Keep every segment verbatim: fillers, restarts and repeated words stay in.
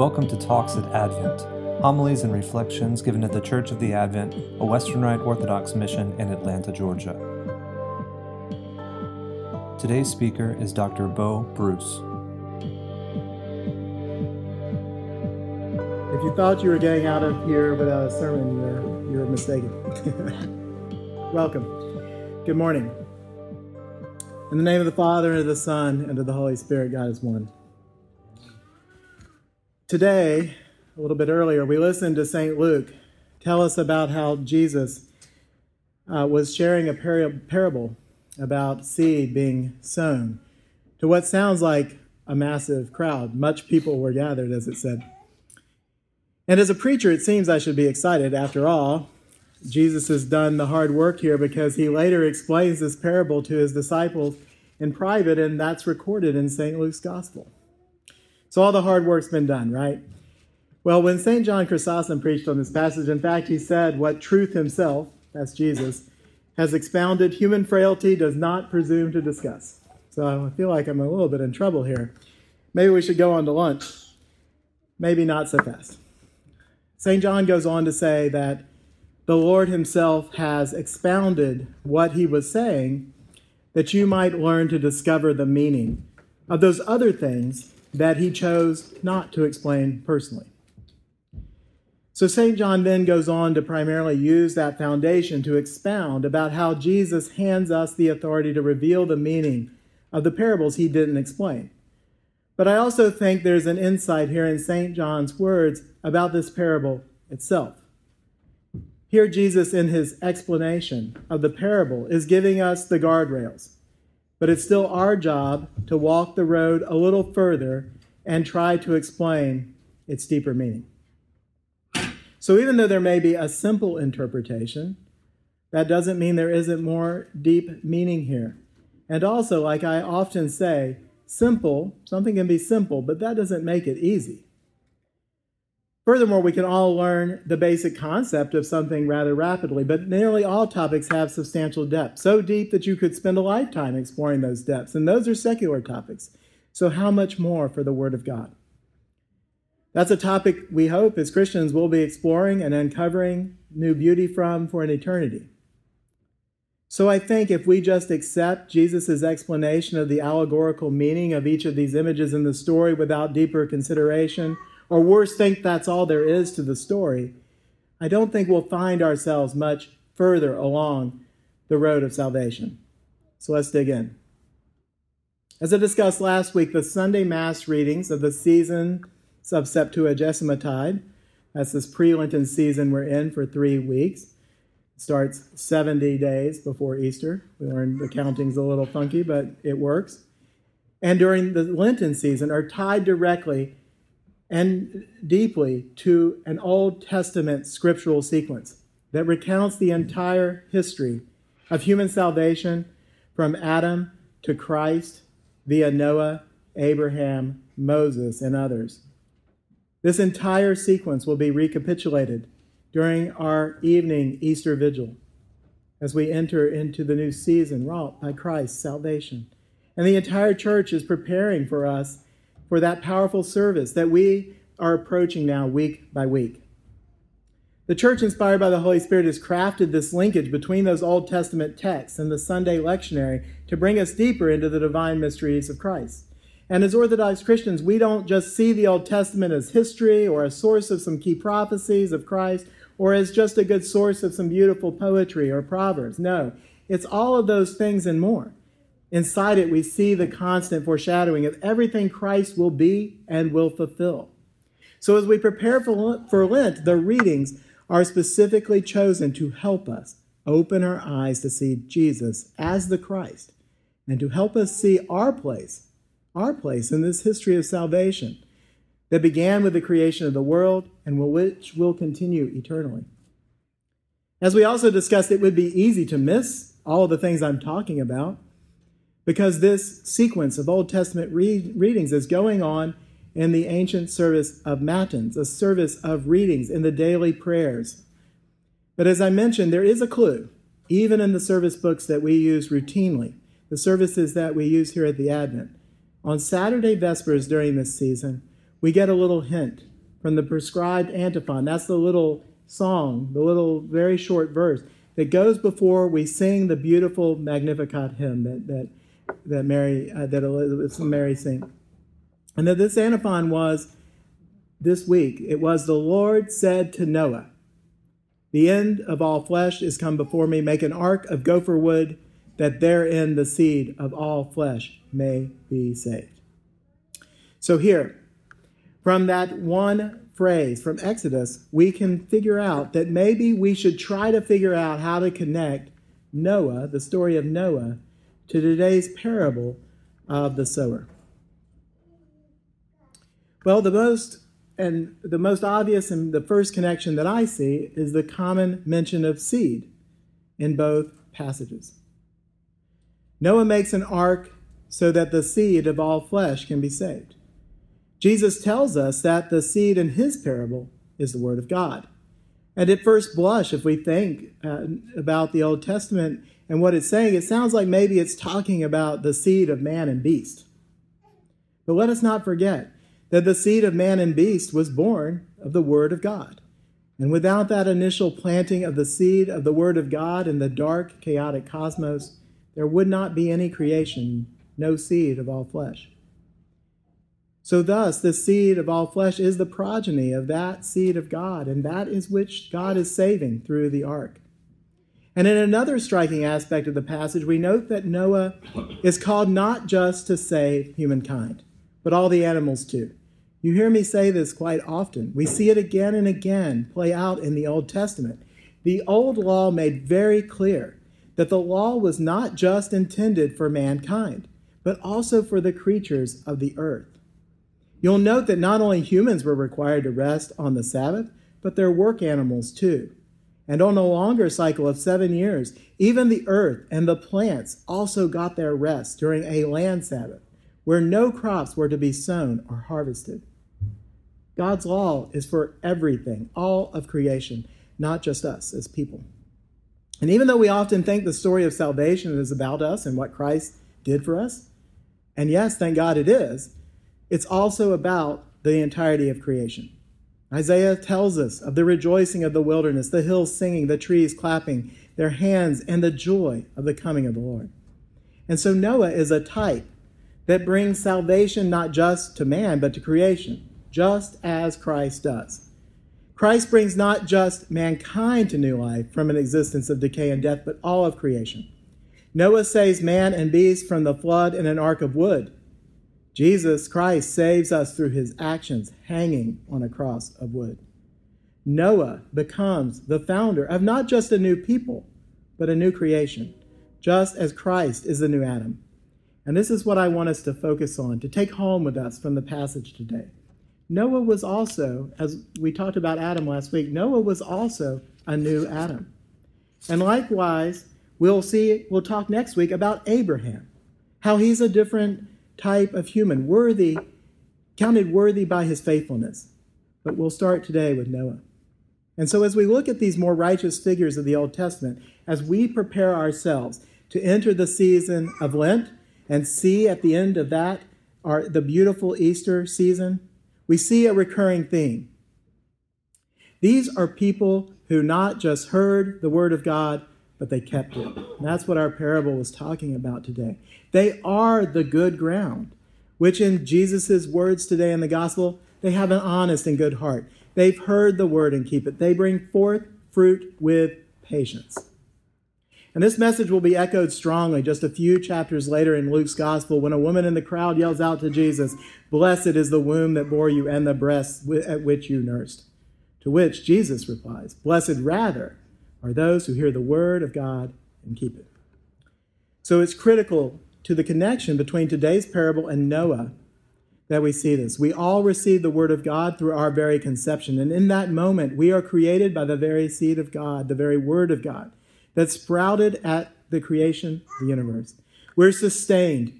Welcome to Talks at Advent, homilies and reflections given at the Church of the Advent, a Western Rite Orthodox mission in Atlanta, Georgia. Today's speaker is Doctor Beau Bruce. If you thought you were getting out of here without a sermon, you're, you're mistaken. Welcome. Good morning. In the name of the Father, and of the Son, and of the Holy Spirit, God is one. Today, a little bit earlier, we listened to Saint Luke tell us about how Jesus uh, was sharing a par- parable about seed being sown to what sounds like a massive crowd. Much people were gathered, as it said. And as a preacher, it seems I should be excited. After all, Jesus has done the hard work here because he later explains this parable to his disciples in private, and that's recorded in Saint Luke's Gospel. So all the hard work's been done, right? Well, when Saint John Chrysostom preached on this passage, in fact, he said what truth himself, that's Jesus, has expounded, human frailty does not presume to discuss. So I feel like I'm a little bit in trouble here. Maybe we should go on to lunch. Maybe not so fast. Saint John goes on to say that the Lord himself has expounded what he was saying, that you might learn to discover the meaning of those other things that he chose not to explain personally. So Saint John then goes on to primarily use that foundation to expound about how Jesus hands us the authority to reveal the meaning of the parables he didn't explain. But I also think there's an insight here in Saint John's words about this parable itself. Here Jesus, in his explanation of the parable, is giving us the guardrails. But it's still our job to walk the road a little further and try to explain its deeper meaning. So even though there may be a simple interpretation, that doesn't mean there isn't more deep meaning here. And also, like I often say, simple, something can be simple, but that doesn't make it easy. Furthermore, we can all learn the basic concept of something rather rapidly, but nearly all topics have substantial depth, so deep that you could spend a lifetime exploring those depths, and those are secular topics. So how much more for the Word of God? That's a topic we hope as Christians will be exploring and uncovering new beauty from for an eternity. So I think if we just accept Jesus' explanation of the allegorical meaning of each of these images in the story without deeper consideration, or worse, think that's all there is to the story, I don't think we'll find ourselves much further along the road of salvation. So let's dig in. As I discussed last week, the Sunday Mass readings of the season of Septuagesimatide, that's this pre-Lenten season we're in for three weeks. It starts seventy days before Easter. We learned the counting's a little funky, but it works. And during the Lenten season are tied directly and deeply to an Old Testament scriptural sequence that recounts the entire history of human salvation from Adam to Christ via Noah, Abraham, Moses, and others. This entire sequence will be recapitulated during our evening Easter Vigil as we enter into the new season wrought by Christ's salvation. And the entire church is preparing for us for that powerful service that we are approaching now week by week. The church, inspired by the Holy Spirit, has crafted this linkage between those Old Testament texts and the Sunday lectionary to bring us deeper into the divine mysteries of Christ. And as Orthodox Christians, we don't just see the Old Testament as history or a source of some key prophecies of Christ or as just a good source of some beautiful poetry or proverbs. No, it's all of those things and more. Inside it, we see the constant foreshadowing of everything Christ will be and will fulfill. So as we prepare for Lent, the readings are specifically chosen to help us open our eyes to see Jesus as the Christ and to help us see our place, our place in this history of salvation that began with the creation of the world and which will continue eternally. As we also discussed, it would be easy to miss all the things I'm talking about, because this sequence of Old Testament read, readings is going on in the ancient service of Matins, a service of readings in the daily prayers. But as I mentioned, there is a clue, even in the service books that we use routinely, the services that we use here at the Advent. On Saturday Vespers during this season, we get a little hint from the prescribed antiphon. That's the little song, the little very short verse that goes before we sing the beautiful Magnificat hymn that that that Mary uh, that Elizabeth and Mary sing. And that this antiphon was this week. It was, the Lord said to Noah, "The end of all flesh is come before me. Make an ark of gopher wood, that therein the seed of all flesh may be saved." So here, from that one phrase from Exodus, we can figure out that maybe we should try to figure out how to connect Noah, the story of Noah, to today's parable of the sower. Well, the most and the most obvious and the first connection that I see is the common mention of seed in both passages. Noah makes an ark so that the seed of all flesh can be saved. Jesus tells us that the seed in his parable is the Word of God. And at first blush, if we think uh, about the Old Testament and what it's saying, it sounds like maybe it's talking about the seed of man and beast. But let us not forget that the seed of man and beast was born of the Word of God. And without that initial planting of the seed of the Word of God in the dark, chaotic cosmos, there would not be any creation, no seed of all flesh. So thus, the seed of all flesh is the progeny of that seed of God, and that is which God is saving through the ark. And in another striking aspect of the passage, we note that Noah is called not just to save humankind, but all the animals too. You hear me say this quite often. We see it again and again play out in the Old Testament. The old law made very clear that the law was not just intended for mankind, but also for the creatures of the earth. You'll note that not only humans were required to rest on the Sabbath, but their work animals too. And on a longer cycle of seven years, even the earth and the plants also got their rest during a land Sabbath, where no crops were to be sown or harvested. God's law is for everything, all of creation, not just us as people. And even though we often think the story of salvation is about us and what Christ did for us, and yes, thank God it is, it's also about the entirety of creation. Isaiah tells us of the rejoicing of the wilderness, the hills singing, the trees clapping their hands, and the joy of the coming of the Lord. And so Noah is a type that brings salvation not just to man, but to creation, just as Christ does. Christ brings not just mankind to new life from an existence of decay and death, but all of creation. Noah saves man and beast from the flood in an ark of wood. Jesus Christ saves us through his actions hanging on a cross of wood. Noah becomes the founder of not just a new people, but a new creation, just as Christ is the new Adam. And this is what I want us to focus on, to take home with us from the passage today. Noah was also, as we talked about Adam last week, Noah was also a new Adam. And likewise, we'll see, we'll talk next week about Abraham, how he's a different type of human, worthy, counted worthy by his faithfulness. But we'll start today with Noah. And so as we look at these more righteous figures of the Old Testament, as we prepare ourselves to enter the season of Lent, and see at the end of that, our, the beautiful Easter season, we see a recurring theme. These are people who not just heard the Word of God, but they kept it. And that's what our parable was talking about today. They are the good ground, which in Jesus' words today in the gospel, they have an honest and good heart. They've heard the Word and keep it. They bring forth fruit with patience. And this message will be echoed strongly just a few chapters later in Luke's gospel when a woman in the crowd yells out to Jesus, "Blessed is the womb that bore you and the breasts at which you nursed." To which Jesus replies, "Blessed rather are those who hear the word of God and keep it." So it's critical to the connection between today's parable and Noah that we see this. We all receive the word of God through our very conception. And in that moment, we are created by the very seed of God, the very word of God, that sprouted at the creation of the universe. We're sustained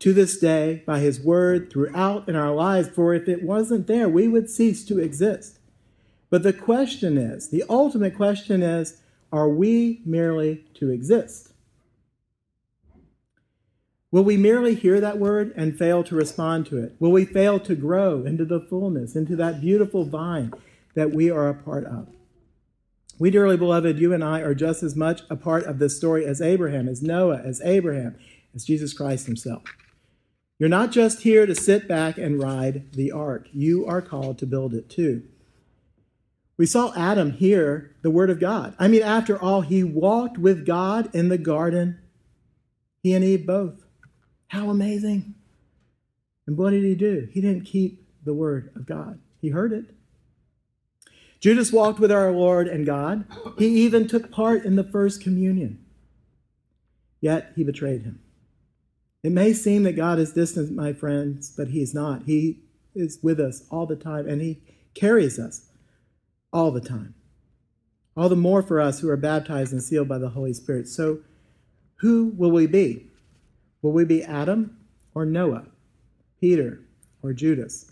to this day by his word throughout in our lives, for if it wasn't there, we would cease to exist. But the question is, the ultimate question is, are we merely to exist? Will we merely hear that word and fail to respond to it? Will we fail to grow into the fullness, into that beautiful vine that we are a part of? We, dearly beloved, you and I are just as much a part of this story as Abraham, as Noah, as Abraham, as Jesus Christ himself. You're not just here to sit back and ride the ark. You are called to build it too. We saw Adam hear the word of God. I mean, after all, he walked with God in the garden. He and Eve both. How amazing. And what did he do? He didn't keep the word of God. He heard it. Judas walked with our Lord and God. He even took part in the first communion. Yet he betrayed him. It may seem that God is distant, my friends, but he is not. He is with us all the time, and he carries us all the time. All the more for us who are baptized and sealed by the Holy Spirit. So who will we be? Will we be Adam or Noah, Peter or Judas?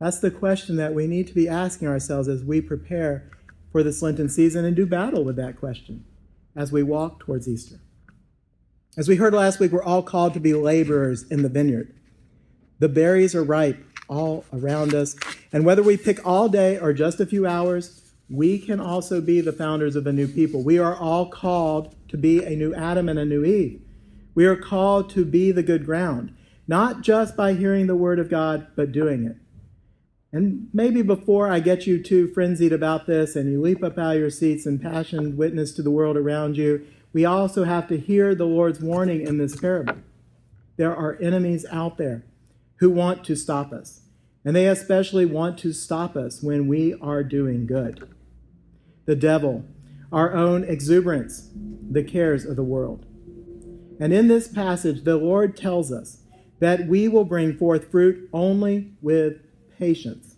That's the question that we need to be asking ourselves as we prepare for this Lenten season and do battle with that question as we walk towards Easter. As we heard last week, we're all called to be laborers in the vineyard. The berries are ripe all around us. And whether we pick all day or just a few hours, we can also be the founders of a new people. We are all called to be a new Adam and a new Eve. We are called to be the good ground, not just by hearing the word of God, but doing it. And maybe before I get you too frenzied about this and you leap up out of your seats and passionate witness to the world around you, we also have to hear the Lord's warning in this parable. There are enemies out there who want to stop us, and they especially want to stop us when we are doing good. The devil, our own exuberance, the cares of the world. And in this passage, the Lord tells us that we will bring forth fruit only with patience.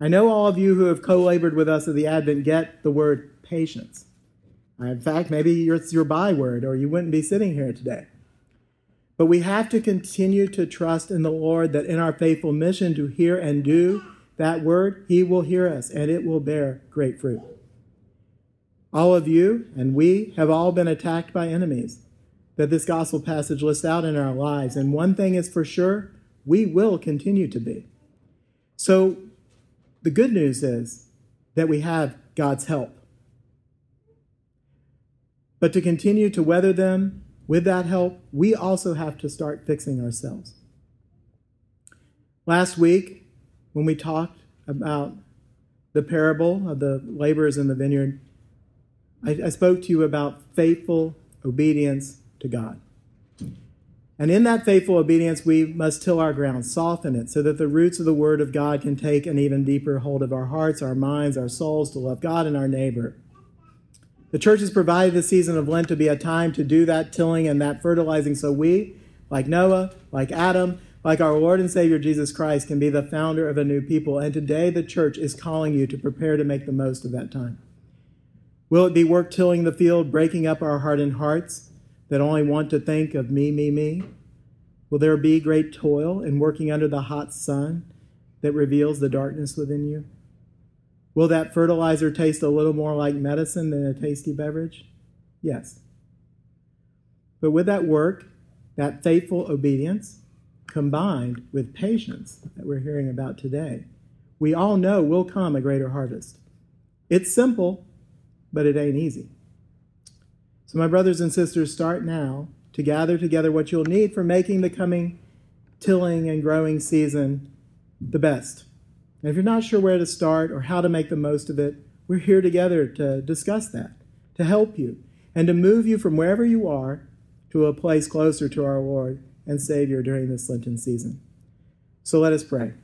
I know all of you who have co-labored with us at the Advent get the word patience. In fact, maybe it's your byword, or you wouldn't be sitting here today. But we have to continue to trust in the Lord that in our faithful mission to hear and do that word, he will hear us, and it will bear great fruit. All of you and we have all been attacked by enemies that this gospel passage lists out in our lives. And one thing is for sure, we will continue to be. So the good news is that we have God's help. But to continue to weather them with that help, we also have to start fixing ourselves. Last week, when we talked about the parable of the laborers in the vineyard, I, I spoke to you about faithful obedience to God. And in that faithful obedience, we must till our ground, soften it, so that the roots of the word of God can take an even deeper hold of our hearts, our minds, our souls, to love God and our neighbor. The church has provided the season of Lent to be a time to do that tilling and that fertilizing, so we, like Noah, like Adam, like our Lord and Savior Jesus Christ, can be the founder of a new people. And today the church is calling you to prepare to make the most of that time. Will it be work tilling the field, breaking up our hardened hearts that only want to think of me, me, me? Will there be great toil in working under the hot sun that reveals the darkness within you? Will that fertilizer taste a little more like medicine than a tasty beverage? Yes. But with that work, that faithful obedience, combined with patience that we're hearing about today, we all know will come a greater harvest. It's simple, but it ain't easy. So my brothers and sisters, start now to gather together what you'll need for making the coming tilling and growing season the best. And if you're not sure where to start or how to make the most of it, we're here together to discuss that, to help you, and to move you from wherever you are to a place closer to our Lord and Savior during this Lenten season. So let us pray.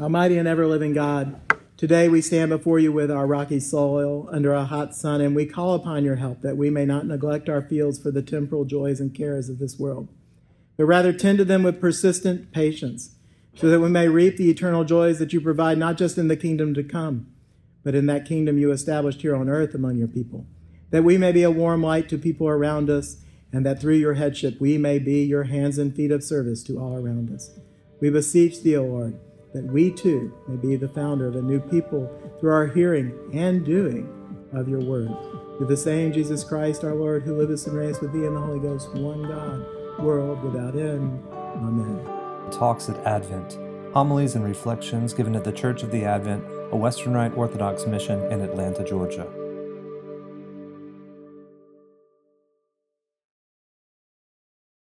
Almighty and ever-living God, today we stand before you with our rocky soil under a hot sun, and we call upon your help that we may not neglect our fields for the temporal joys and cares of this world, but rather tend to them with persistent patience, so that we may reap the eternal joys that you provide, not just in the kingdom to come, but in that kingdom you established here on earth among your people, that we may be a warm light to people around us, and that through your headship we may be your hands and feet of service to all around us. We beseech thee, O Lord, that we too may be the founder of a new people through our hearing and doing of your word. To the same Jesus Christ, our Lord, who liveth and reigneth with thee and the Holy Ghost, one God, world without end. Amen. Talks at Advent. Homilies and reflections given at the Church of the Advent, a Western Rite Orthodox mission in Atlanta, Georgia.